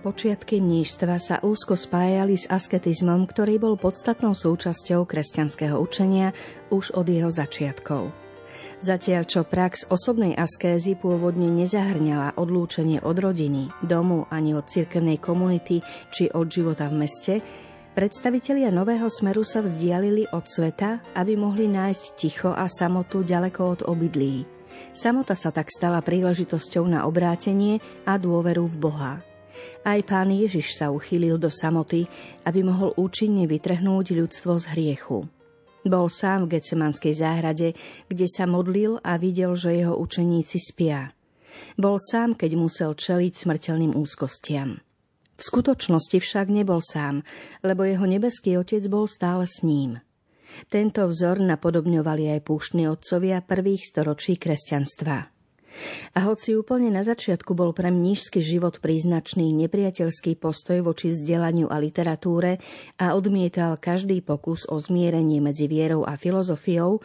Počiatky mníštva sa úzko spájali s asketizmom, ktorý bol podstatnou súčasťou kresťanského učenia už od jeho začiatkov. Zatiaľ čo prax osobnej askézy pôvodne nezahrňala odlúčenie od rodiny, domu ani od cirkevnej komunity či od života v meste, predstavitelia nového smeru sa vzdialili od sveta, aby mohli nájsť ticho a samotu ďaleko od obydlí. Samota sa tak stala príležitosťou na obrátenie a dôveru v Boha. Aj Pán Ježiš sa uchýlil do samoty, aby mohol účinne vytrhnúť ľudstvo z hriechu. Bol sám v Getsemanskej záhrade, kde sa modlil a videl, že jeho učeníci spia. Bol sám, keď musel čeliť smrteľným úzkostiam. V skutočnosti však nebol sám, lebo jeho nebeský Otec bol stále s ním. Tento vzor napodobňovali aj púštni otcovia prvých storočí kresťanstva. A hoci úplne na začiatku bol pre mníšsky život príznačný nepriateľský postoj voči vzdelaniu a literatúre a odmietal každý pokus o zmierenie medzi vierou a filozofiou,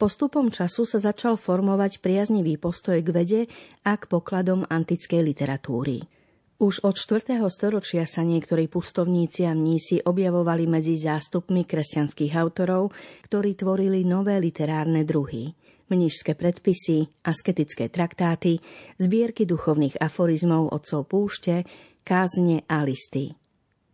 postupom času sa začal formovať priaznivý postoj k vede a k pokladom antickej literatúry. Už od 4. storočia sa niektorí pustovníci a mnísi objavovali medzi zástupmi kresťanských autorov, ktorí tvorili nové literárne druhy. Mníšske predpisy, asketické traktáty, zbierky duchovných aforizmov Otcov púšte, kázne a listy.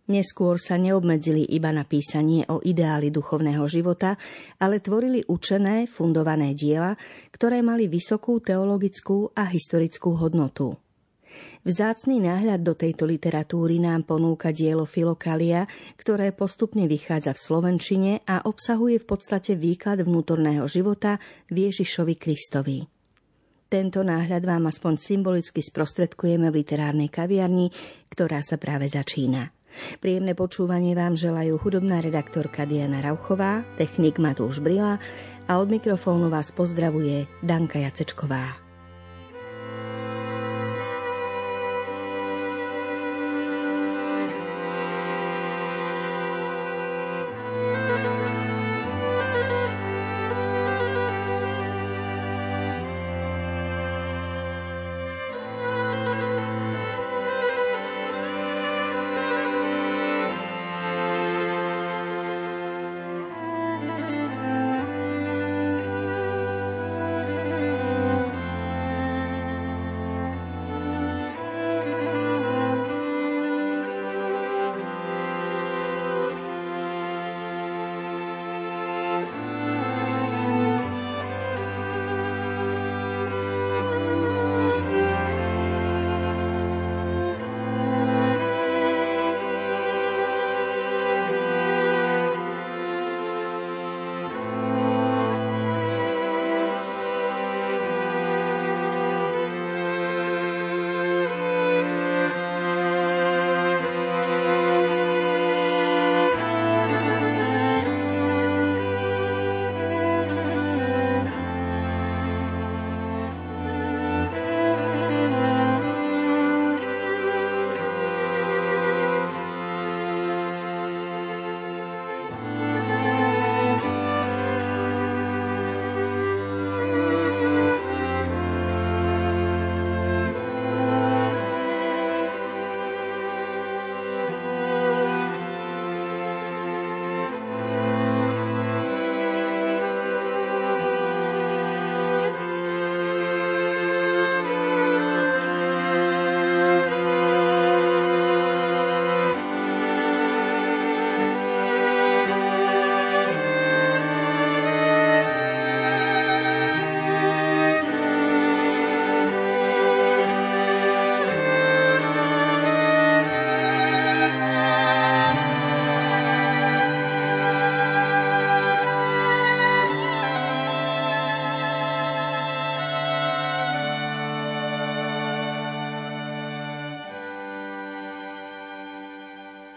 Neskôr sa neobmedzili iba na písanie o ideáli duchovného života, ale tvorili učené, fundované diela, ktoré mali vysokú teologickú a historickú hodnotu. Vzácny náhľad do tejto literatúry nám ponúka dielo Filokalia, ktoré postupne vychádza v slovenčine a obsahuje v podstate výklad vnútorného života v Ježišovi Kristovi. Tento náhľad vám aspoň symbolicky sprostredkujeme v literárnej kaviarni, ktorá sa práve začína. Príjemné počúvanie vám želajú hudobná redaktorka Diana Rauchová, technik Matúš Brila a od mikrofónu vás pozdravuje Danka Jacečková.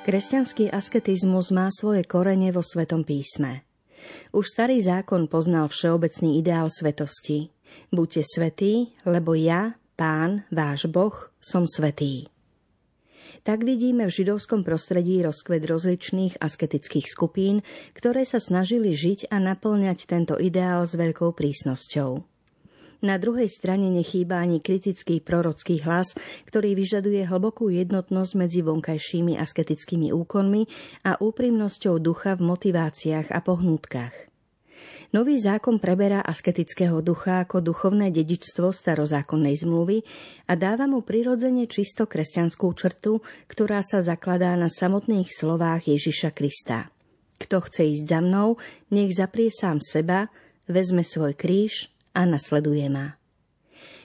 Kresťanský asketizmus má svoje korene vo Svetom písme. Už Starý zákon poznal všeobecný ideál svetosti. Buďte svätí, lebo ja, Pán, váš Boh, som svätý. Tak vidíme v židovskom prostredí rozkvet rozličných asketických skupín, ktoré sa snažili žiť a naplňať tento ideál s veľkou prísnosťou. Na druhej strane nechýba ani kritický prorocký hlas, ktorý vyžaduje hlbokú jednotnosť medzi vonkajšími asketickými úkonmi a úprimnosťou ducha v motiváciách a pohnutkách. Nový zákon preberá asketického ducha ako duchovné dedičstvo starozákonnej zmluvy a dáva mu prirodzene čisto kresťanskú črtu, ktorá sa zakladá na samotných slovách Ježiša Krista. Kto chce ísť za mnou, nech zaprie sám seba, vezme svoj kríž a nasleduje ma.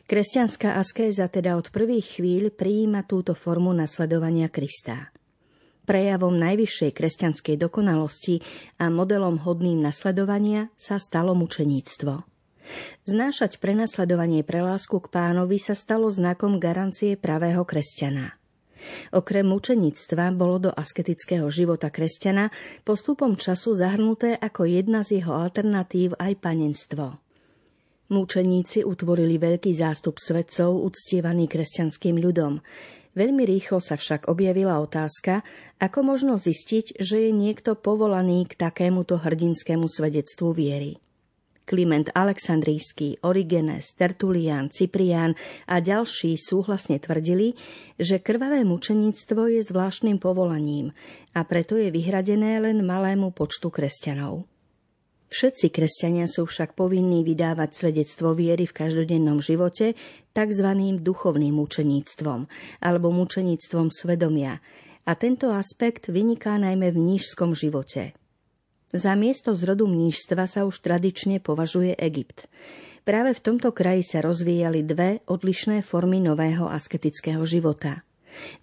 Kresťanská askéza teda od prvých chvíľ prijíma túto formu nasledovania Krista. Prejavom najvyššej kresťanskej dokonalosti a modelom hodným nasledovania sa stalo mučeníctvo. Znášať prenasledovanie pre lásku k Pánovi sa stalo znakom garancie pravého kresťana. Okrem mučeníctva bolo do asketického života kresťana postupom času zahrnuté ako jedna z jeho alternatív aj panenstvo. Mučeníci utvorili veľký zástup svetcov uctievaný kresťanským ľudom. Veľmi rýchlo sa však objavila otázka, ako možno zistiť, že je niekto povolaný k takémuto hrdinskému svedectvu viery. Kliment Alexandrijský, Origenes, Tertulian, Cyprián a ďalší súhlasne tvrdili, že krvavé mučeníctvo je zvláštnym povolaním a preto je vyhradené len malému počtu kresťanov. Všetci kresťania sú však povinní vydávať svedectvo viery v každodennom živote tzv. Duchovným mučeníctvom alebo mučeníctvom svedomia, a tento aspekt vyniká najmä v mníšskom živote. Za miesto zrodu mníšstva sa už tradične považuje Egypt. Práve v tomto kraji sa rozvíjali dve odlišné formy nového asketického života.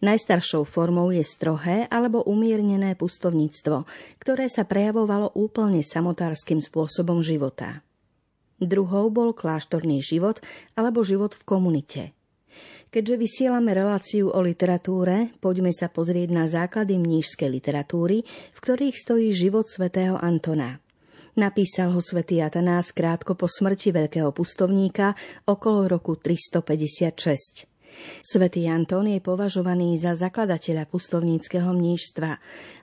Najstaršou formou je strohé alebo umiernené pustovníctvo, ktoré sa prejavovalo úplne samotárskym spôsobom života. Druhou bol kláštorný život alebo život v komunite. Keďže vysielame reláciu o literatúre, poďme sa pozrieť na základy mníšskej literatúry, v ktorých stojí život svätého Antona. Napísal ho svätý Atanáz krátko po smrti veľkého pustovníka okolo roku 356. Svätý Antón je považovaný za zakladateľa pustovníckeho mníšstva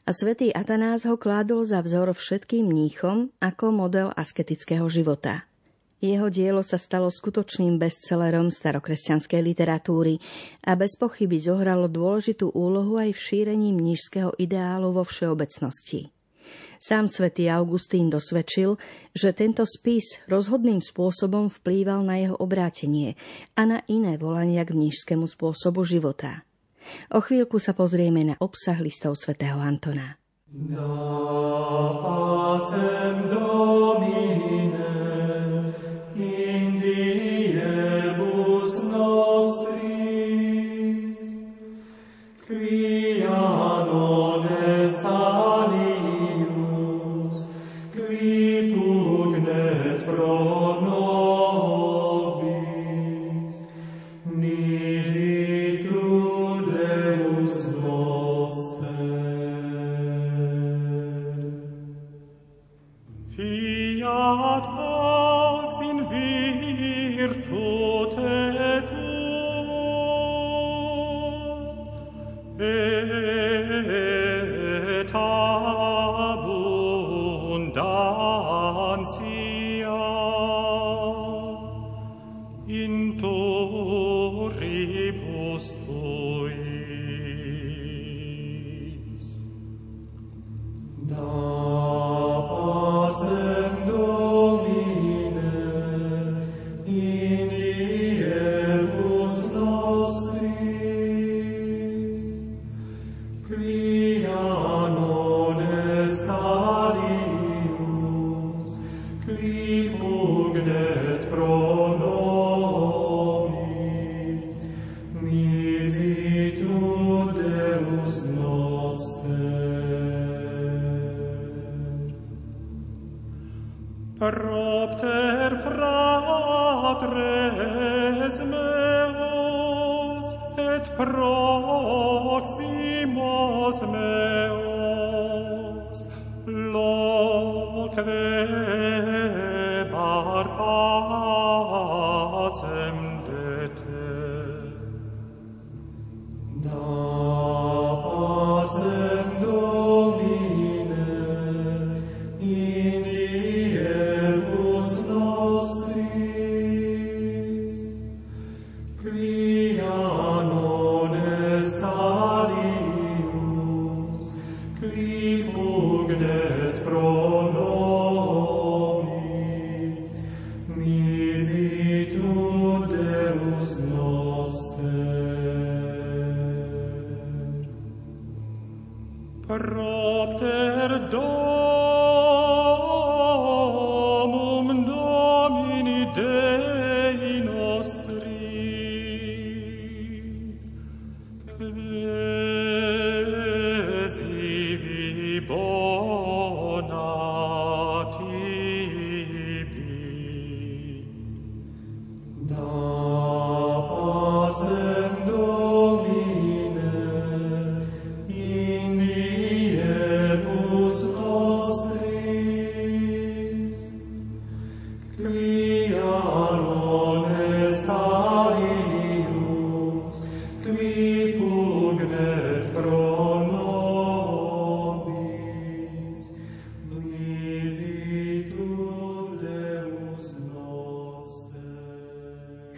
a svätý Atanás ho kládol za vzor všetkým mníchom ako model asketického života. Jeho dielo sa stalo skutočným bestsellerom starokresťanskej literatúry a bez pochyby zohralo dôležitú úlohu aj v šírení mníšskeho ideálu vo všeobecnosti. Sám svätý Augustín dosvedčil, že tento spis rozhodným spôsobom vplýval na jeho obrátenie a na iné volania k mníšskému spôsobu života. O chvíľku sa pozrieme na obsah listov svätého Antona.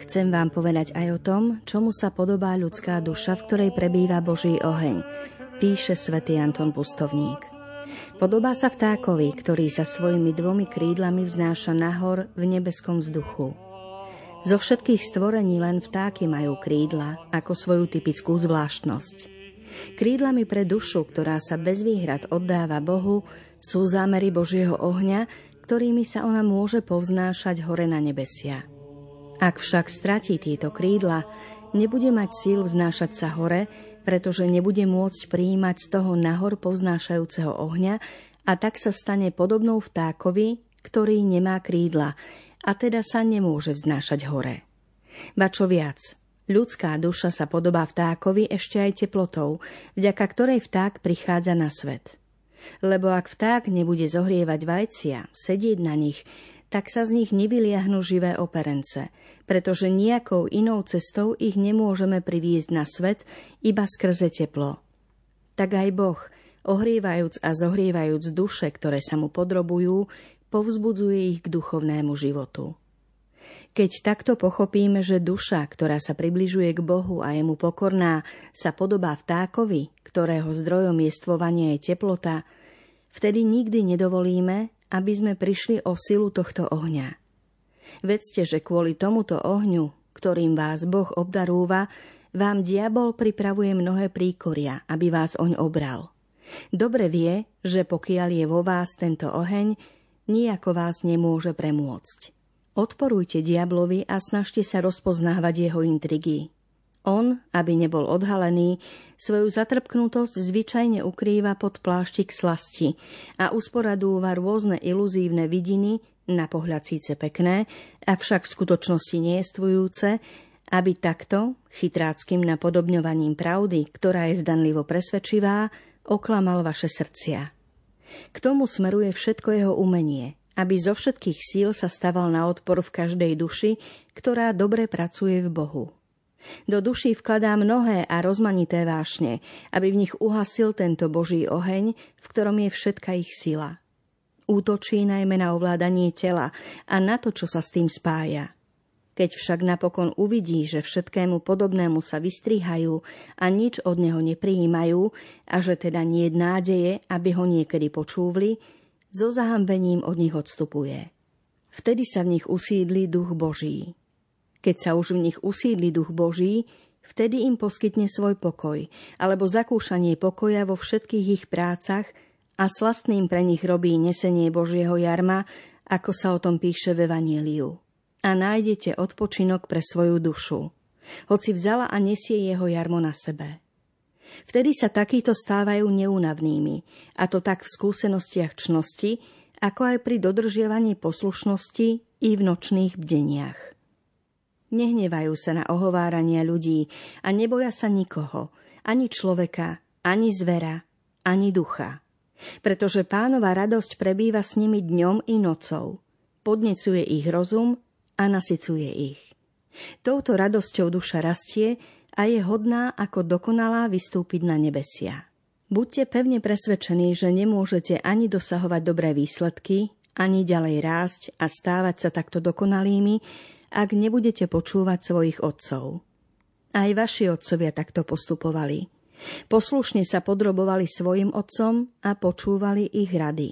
Chcem vám povedať aj o tom, čomu sa podobá ľudská duša, v ktorej prebýva Boží oheň, píše svätý Anton Pustovník. Podobá sa vtákovi, ktorý sa svojimi dvomi krídlami vznáša nahor v nebeskom vzduchu. Zo všetkých stvorení len vtáky majú krídla ako svoju typickú zvláštnosť. Krídlami pre dušu, ktorá sa bez výhrad oddáva Bohu, sú zámery Božieho ohňa, ktorými sa ona môže povznášať hore na nebesia. Ak však stratí tieto krídla, nebude mať síl vznášať sa hore, pretože nebude môcť prijímať z toho nahor povznášajúceho ohňa a tak sa stane podobnou vtákovi, ktorý nemá krídla a teda sa nemôže vznášať hore. Ba čo viac, ľudská duša sa podobá vtákovi ešte aj teplotou, vďaka ktorej vták prichádza na svet. Lebo ak vták nebude zohrievať vajcia, sedieť na nich, tak sa z nich nevyliahnu živé operence, pretože nejakou inou cestou ich nemôžeme priviesť na svet, iba skrze teplo. Tak aj Boh, ohrievajúc a zohrievajúc duše, ktoré sa mu podrobujú, povzbudzuje ich k duchovnému životu. Keď takto pochopíme, že duša, ktorá sa približuje k Bohu a je mu pokorná, sa podobá vtákovi, ktorého zdrojom jestvovania je teplota, vtedy nikdy nedovolíme, aby sme prišli o silu tohto ohňa. Vedzte, že kvôli tomuto ohňu, ktorým vás Boh obdarúva, vám diabol pripravuje mnohé príkoria, aby vás oň obral. Dobre vie, že pokiaľ je vo vás tento oheň, nijako vás nemôže premôcť. Odporujte diablovi a snažte sa rozpoznávať jeho intrigy. On, aby nebol odhalený, svoju zatrpknutosť zvyčajne ukrýva pod pláštik slasti a usporadúva rôzne iluzívne vidiny, na pohľad síce pekné, avšak v skutočnosti nejestvujúce, aby takto, chytráckym napodobňovaním pravdy, ktorá je zdanlivo presvedčivá, oklamal vaše srdcia. K tomu smeruje všetko jeho umenie, aby zo všetkých síl sa staval na odpor v každej duši, ktorá dobre pracuje v Bohu. Do duší vkladá mnohé a rozmanité vášne, aby v nich uhasil tento Boží oheň, v ktorom je všetka ich sila. Útočí najmä na ovládanie tela a na to, čo sa s tým spája. Keď však napokon uvidí, že všetkému podobnému sa vystrihajú a nič od neho neprijímajú a že teda nie je nádeje, aby ho niekedy počúvli, so zahambením od nich odstupuje. Vtedy sa v nich usídli duch Boží. Keď sa už v nich usídli duch Boží, vtedy im poskytne svoj pokoj, alebo zakúšanie pokoja vo všetkých ich prácach a slastným pre nich robí nesenie Božieho jarma, ako sa o tom píše v Evanjeliu. A nájdete odpočinok pre svoju dušu, hoci vzala a nesie jeho jarmo na sebe. Vtedy sa takíto stávajú neúnavnými, a to tak v skúsenostiach čnosti, ako aj pri dodržiavaní poslušnosti i v nočných bdeniach. Nehnevajú sa na ohovárania ľudí a neboja sa nikoho, ani človeka, ani zvera, ani ducha. Pretože Pánova radosť prebýva s nimi dňom i nocou, podnecuje ich rozum a nasycuje ich. Touto radosťou duša rastie a je hodná ako dokonalá vystúpiť na nebesia. Buďte pevne presvedčení, že nemôžete ani dosahovať dobré výsledky, ani ďalej rásť a stávať sa takto dokonalými, ak nebudete počúvať svojich otcov. A Aj vaši otcovia takto postupovali. Poslušne sa podrobovali svojim otcom a počúvali ich rady.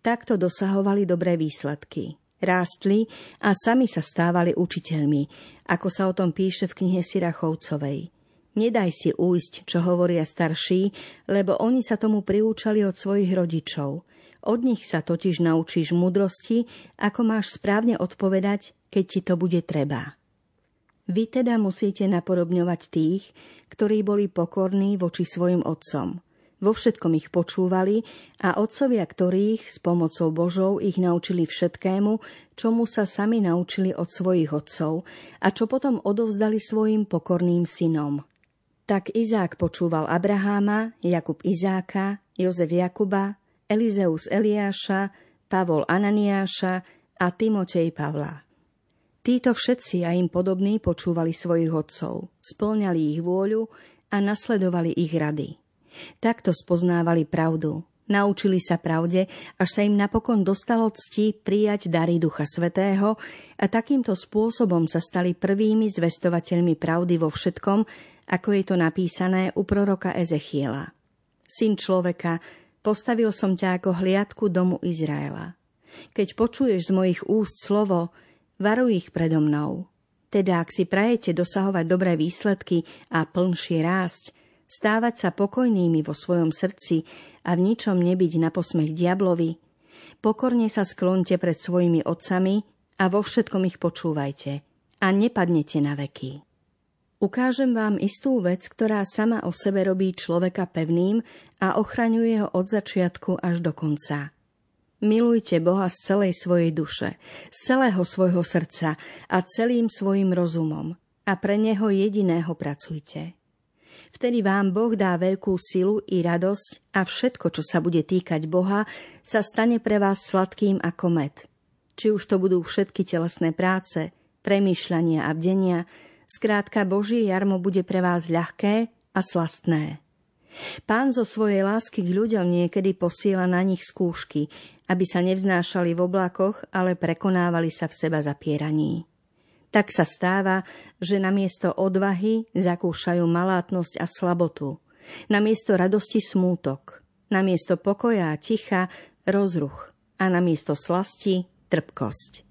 Takto dosahovali dobré výsledky. Rástli a sami sa stávali učiteľmi, ako sa o tom píše v knihe Sirachovcovej. Nedaj si újsť, čo hovoria starší, lebo oni sa tomu priúčali od svojich rodičov. Od nich sa totiž naučíš múdrosti, ako máš správne odpovedať, keď ti to bude treba. Vy teda musíte napodobňovať tých, ktorí boli pokorní voči svojim otcom. Vo všetkom ich počúvali a otcovia, ktorých s pomocou Božou ich naučili všetkému, čomu sa sami naučili od svojich otcov a čo potom odovzdali svojim pokorným synom. Tak Izák počúval Abraháma, Jakub Izáka, Jozef Jakuba, Elizeus Eliáša, Pavol Ananiáša a Timotej Pavla. Títo všetci a im podobní počúvali svojich otcov, spĺňali ich vôľu a nasledovali ich rady. Takto spoznávali pravdu, naučili sa pravde, až sa im napokon dostalo cti prijať dary Ducha Svätého a takýmto spôsobom sa stali prvými zvestovateľmi pravdy vo všetkom, ako je to napísané u proroka Ezechiela. Syn človeka, postavil som ťa ako hliadku domu Izraela. Keď počuješ z mojich úst slovo, varuj ich predo mnou. Teda ak si prajete dosahovať dobré výsledky a plnšie rásť, stávať sa pokojnými vo svojom srdci a v ničom nebyť na posmech diablovi, pokorne sa skloňte pred svojimi otcami a vo všetkom ich počúvajte a nepadnete na veky. Ukážem vám istú vec, ktorá sama o sebe robí človeka pevným a ochraňuje ho od začiatku až do konca. Milujte Boha z celej svojej duše, z celého svojho srdca a celým svojim rozumom a pre neho jediného pracujte. Vtedy vám Boh dá veľkú silu i radosť a všetko, čo sa bude týkať Boha, sa stane pre vás sladkým ako med. Či už to budú všetky telesné práce, premýšľania a bdenia, skrátka Božie jarmo bude pre vás ľahké a slastné. Pán zo svojej lásky k ľuďom niekedy posiela na nich skúšky, aby sa nevznášali v oblakoch, ale prekonávali sa v seba zapieraní. Tak sa stáva, že namiesto odvahy zakúšajú malátnosť a slabotu, namiesto radosti smútok, namiesto pokoja a ticha rozruch a namiesto slasti trpkosť.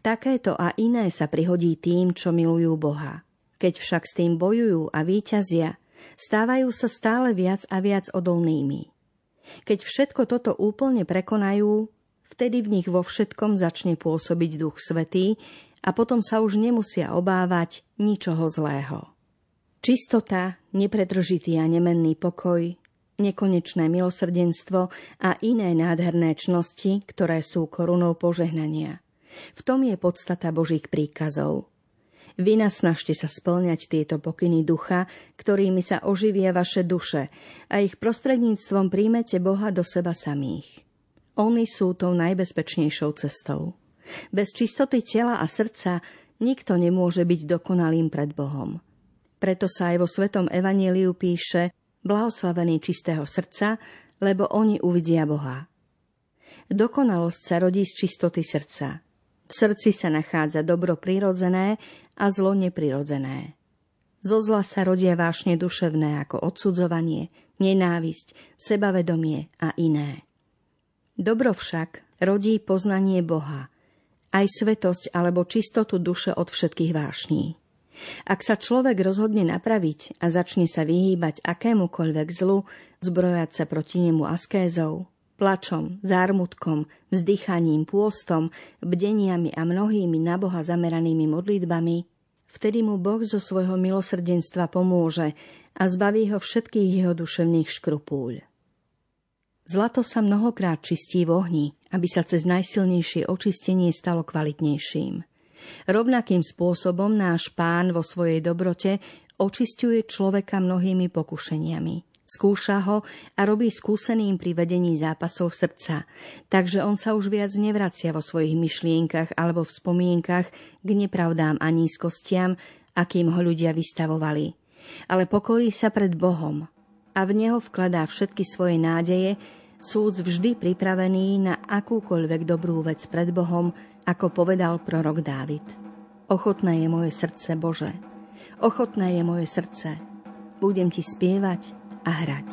Takéto a iné sa prihodí tým, čo milujú Boha. Keď však s tým bojujú a víťazia, stávajú sa stále viac a viac odolnými. Keď všetko toto úplne prekonajú, vtedy v nich vo všetkom začne pôsobiť Duch Svätý, a potom sa už nemusia obávať ničoho zlého. Čistota, nepretržitý a nemenný pokoj, nekonečné milosrdenstvo a iné nádherné čnosti, ktoré sú korunou požehnania. V tom je podstata Božích príkazov. Vynasnažte sa spĺňať tieto pokyny Ducha, ktorými sa oživia vaše duše a ich prostredníctvom príjmete Boha do seba samých. Oni sú tou najbezpečnejšou cestou. Bez čistoty tela a srdca nikto nemôže byť dokonalým pred Bohom. Preto sa aj vo Svetom evanjeliu píše: blahoslavení čistého srdca, lebo oni uvidia Boha. Dokonalosť sa rodí z čistoty srdca. V srdci sa nachádza dobro prirodzené a zlo neprirodzené. Zo zla sa rodia vášne duševné ako odsudzovanie, nenávisť, sebavedomie a iné. Dobro však rodí poznanie Boha, aj svetosť alebo čistotu duše od všetkých vášní. Ak sa človek rozhodne napraviť a začne sa vyhýbať akémukoľvek zlu, zbrojať sa proti nemu askézou, plačom, zármutkom, vzdychaním, pôstom, bdeniami a mnohými na Boha zameranými modlitbami, vtedy mu Boh zo svojho milosrdenstva pomôže a zbaví ho všetkých jeho duševných škrupúľ. Zlato sa mnohokrát čistí v ohni, aby sa cez najsilnejšie očistenie stalo kvalitnejším. Rovnakým spôsobom náš Pán vo svojej dobrote očisťuje človeka mnohými pokušeniami. Skúša ho a robí skúseným pri vedení zápasov srdca, takže on sa už viac nevracia vo svojich myšlienkach alebo v spomienkach k nepravdám a nízkostiam, akým ho ľudia vystavovali. Ale pokorí sa pred Bohom a v neho vkladá všetky svoje nádeje, súc vždy pripravený na akúkoľvek dobrú vec pred Bohom, ako povedal prorok Dávid. Ochotné je moje srdce, Bože. ochotné je moje srdce. Budem ti spievať a hrať.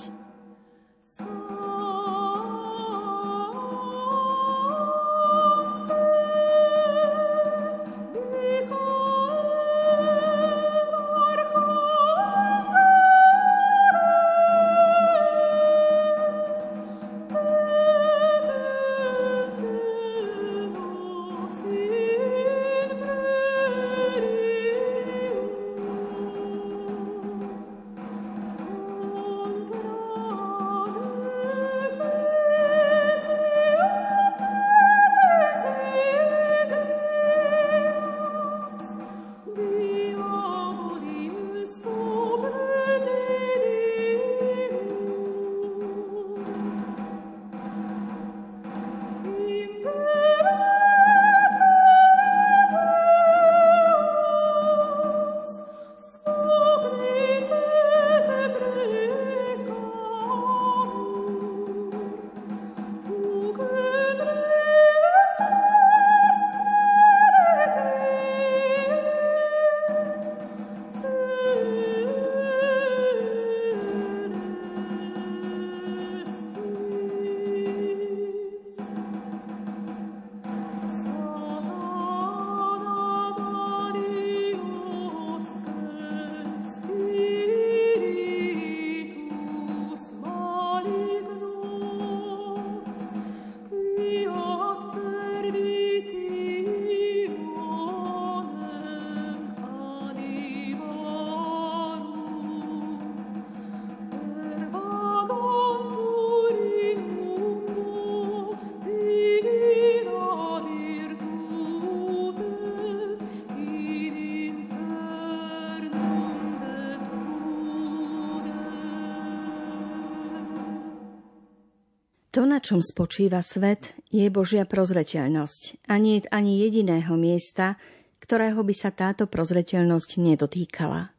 To, na čom spočíva svet, je Božia prozreteľnosť a nie je ani jediného miesta, ktorého by sa táto prozreteľnosť nedotýkala.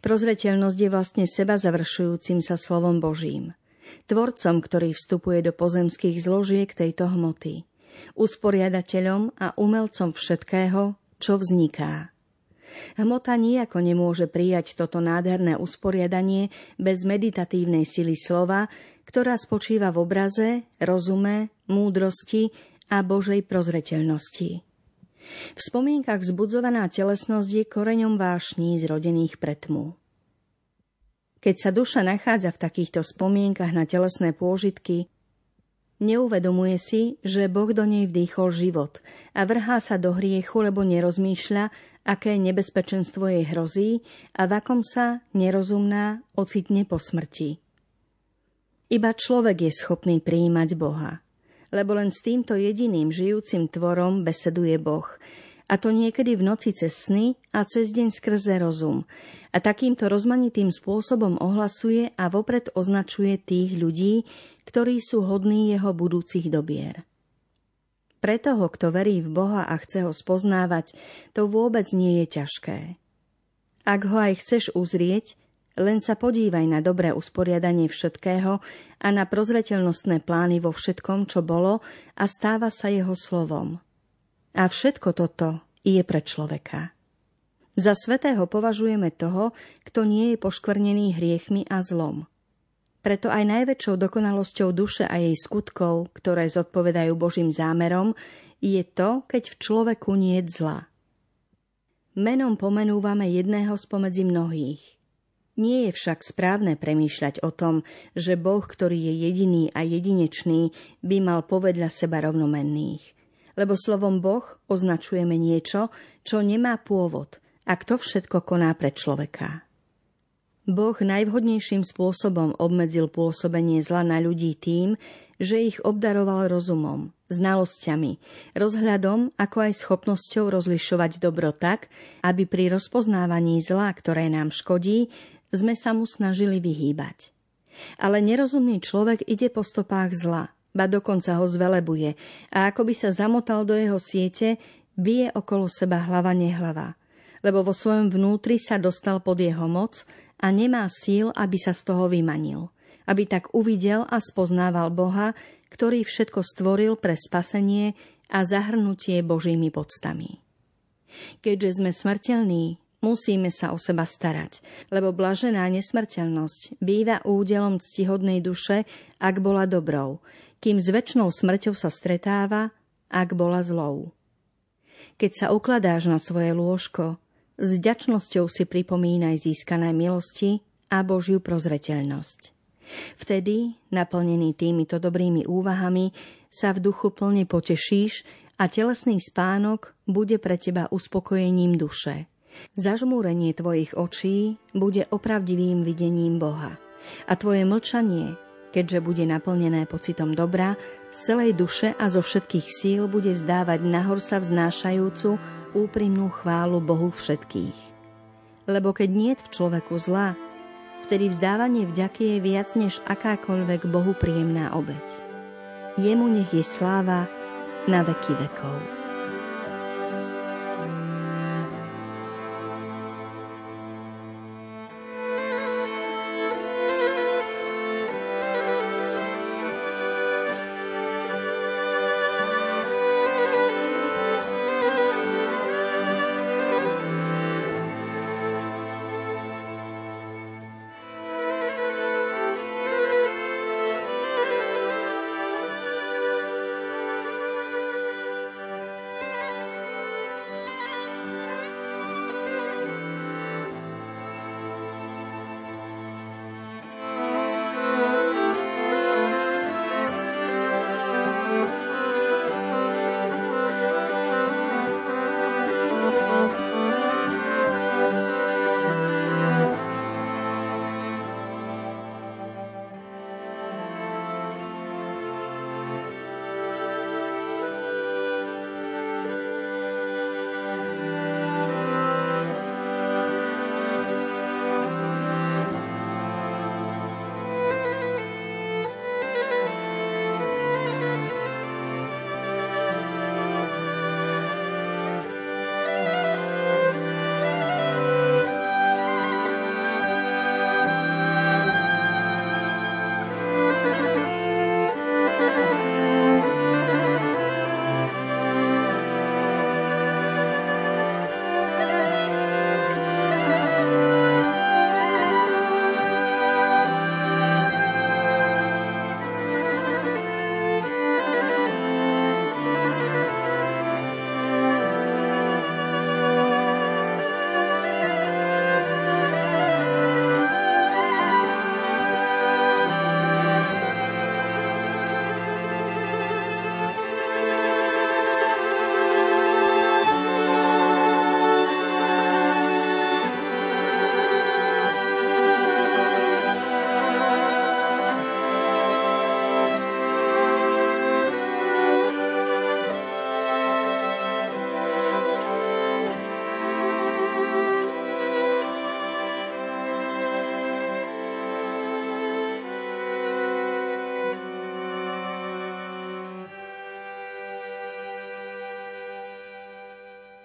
Prozreteľnosť je vlastne seba završujúcim sa slovom Božím, tvorcom, ktorý vstupuje do pozemských zložiek tejto hmoty, usporiadateľom a umelcom všetkého, čo vzniká. Hmota nijako nemôže prijať toto nádherné usporiadanie bez meditatívnej sily slova, ktorá spočíva v obraze, rozume, múdrosti a Božej prozreteľnosti. V spomienkach vzbudzovaná telesnosť je koreňom vášní zrodených pre tmu. Keď sa duša nachádza v takýchto spomienkach na telesné pôžitky, neuvedomuje si, že Boh do nej vdýchol život a vrhá sa do hriechu, lebo nerozmýšľa, aké nebezpečenstvo jej hrozí a v akom sa nerozumná ocitne po smrti. Iba človek je schopný prijímať Boha, lebo len s týmto jediným žijúcim tvorom beseduje Boh, a to niekedy v noci cez sny a cez deň skrze rozum, a takýmto rozmanitým spôsobom ohlasuje a vopred označuje tých ľudí, ktorí sú hodní jeho budúcich dobier. Pre toho, kto verí v Boha a chce ho spoznávať, to vôbec nie je ťažké. Ak ho aj chceš uzrieť, len sa podívaj na dobré usporiadanie všetkého a na prozreteľnostné plány vo všetkom, čo bolo a stáva sa jeho slovom. A všetko toto je pre človeka. Za svätého považujeme toho, kto nie je poškvrnený hriechmi a zlom. Preto aj najväčšou dokonalosťou duše a jej skutkov, ktoré zodpovedajú Božím zámerom, je to, keď v človeku nie je zla. Menom pomenúvame jedného spomedzi mnohých. Nie je však správne premýšľať o tom, že Boh, ktorý je jediný a jedinečný, by mal povedľa seba rovnomenných. Lebo slovom Boh označujeme niečo, čo nemá pôvod a kto všetko koná pre človeka. Boh najvhodnejším spôsobom obmedzil pôsobenie zla na ľudí tým, že ich obdaroval rozumom, znalosťami, rozhľadom, ako aj schopnosťou rozlišovať dobro tak, aby pri rozpoznávaní zla, ktoré nám škodí, sme sa mu snažili vyhýbať. Ale nerozumný človek ide po stopách zla, ba dokonca ho zvelebuje a ako by sa zamotal do jeho siete, bije okolo seba hlava nehlava, lebo vo svojom vnútri sa dostal pod jeho moc a nemá síl, aby sa z toho vymanil, aby tak uvidel a spoznával Boha, ktorý všetko stvoril pre spasenie a zahrnutie Božími podstami. Keďže sme smrteľní, Musíme sa o seba starať, lebo blažená nesmrteľnosť býva údelom ctihodnej duše, ak bola dobrou, kým s večnou smrťou sa stretáva, ak bola zlou. Keď sa ukladáš na svoje lôžko, s vďačnosťou si pripomínaj získané milosti a Božiu prozreteľnosť. Vtedy, naplnený týmito dobrými úvahami, sa v duchu plne potešíš a telesný spánok bude pre teba uspokojením duše. Zažmúrenie tvojich očí bude opravdivým videním Boha a tvoje mlčanie, keďže bude naplnené pocitom dobra, z celej duše a zo všetkých síl bude vzdávať nahor sa vznášajúcu úprimnú chválu Bohu všetkých. Lebo keď niet v človeku zla, vtedy vzdávanie vďaky je viac než akákoľvek Bohu príjemná obeť. Jemu nech je sláva na veky vekov.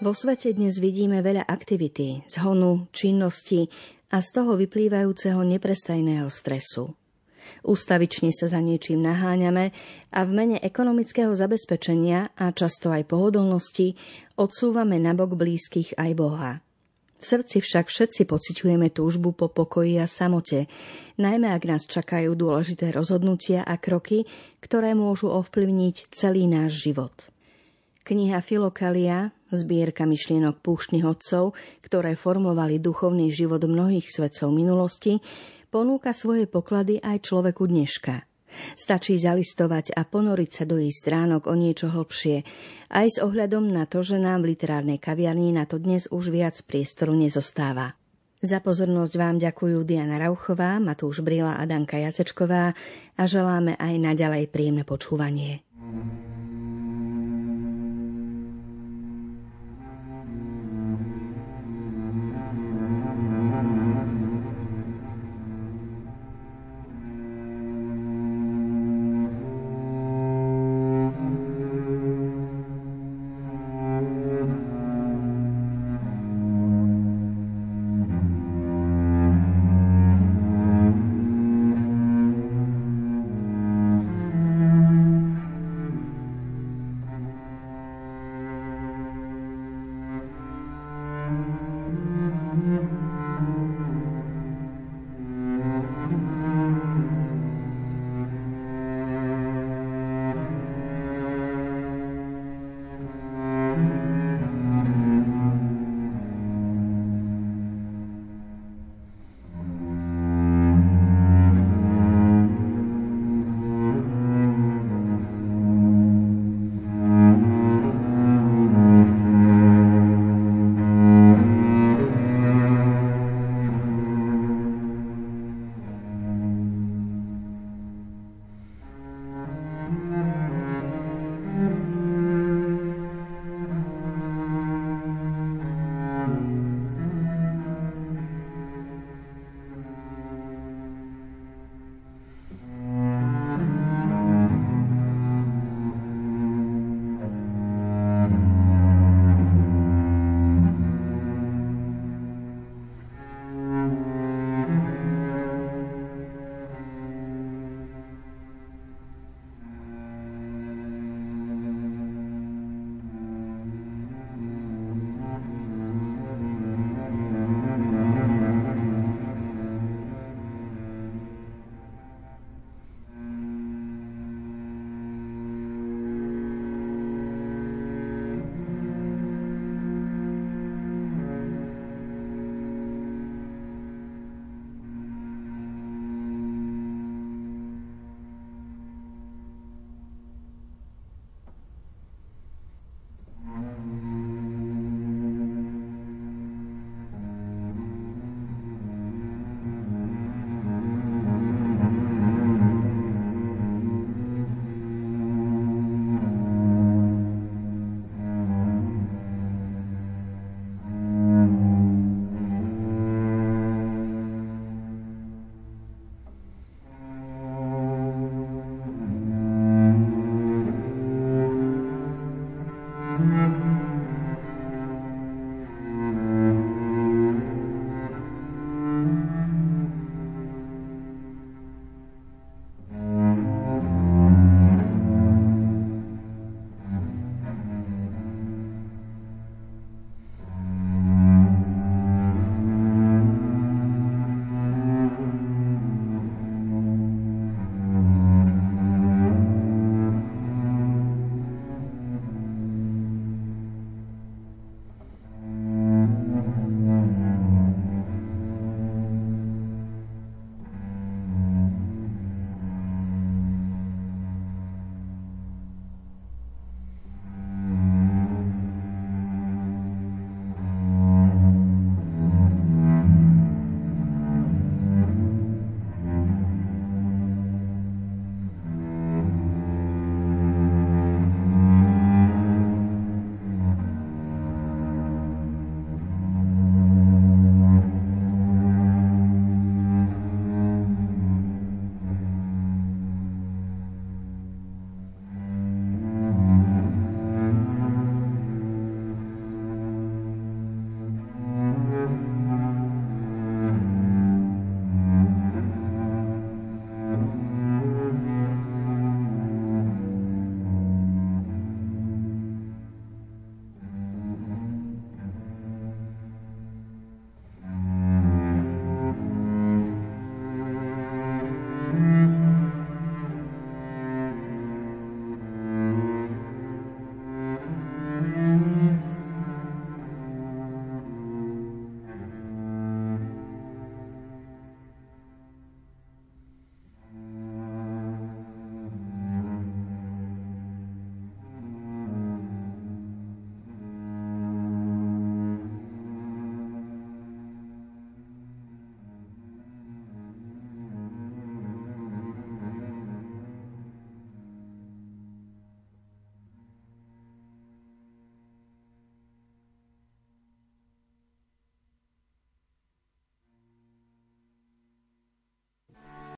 Vo svete dnes vidíme veľa aktivity, zhonu, činnosti a z toho vyplývajúceho neprestajného stresu. Ústavične sa za niečím naháňame a v mene ekonomického zabezpečenia a často aj pohodlnosti odsúvame nabok blízkych aj Boha. V srdci však všetci pociťujeme túžbu po pokoji a samote, najmä ak nás čakajú dôležité rozhodnutia a kroky, ktoré môžu ovplyvniť celý náš život. Kniha Filokalia, zbierka myšlienok púštnych otcov, ktoré formovali duchovný život mnohých svetcov minulosti, ponúka svoje poklady aj človeku dneška. Stačí zalistovať a ponoriť sa do jej stránok o niečo hlbšie, aj s ohľadom na to, že nám v literárnej kaviarni na to dnes už viac priestoru nezostáva. Za pozornosť vám ďakujú Diana Rauchová, Matúš Brila a Danka Jacečková a želáme aj naďalej príjemné počúvanie.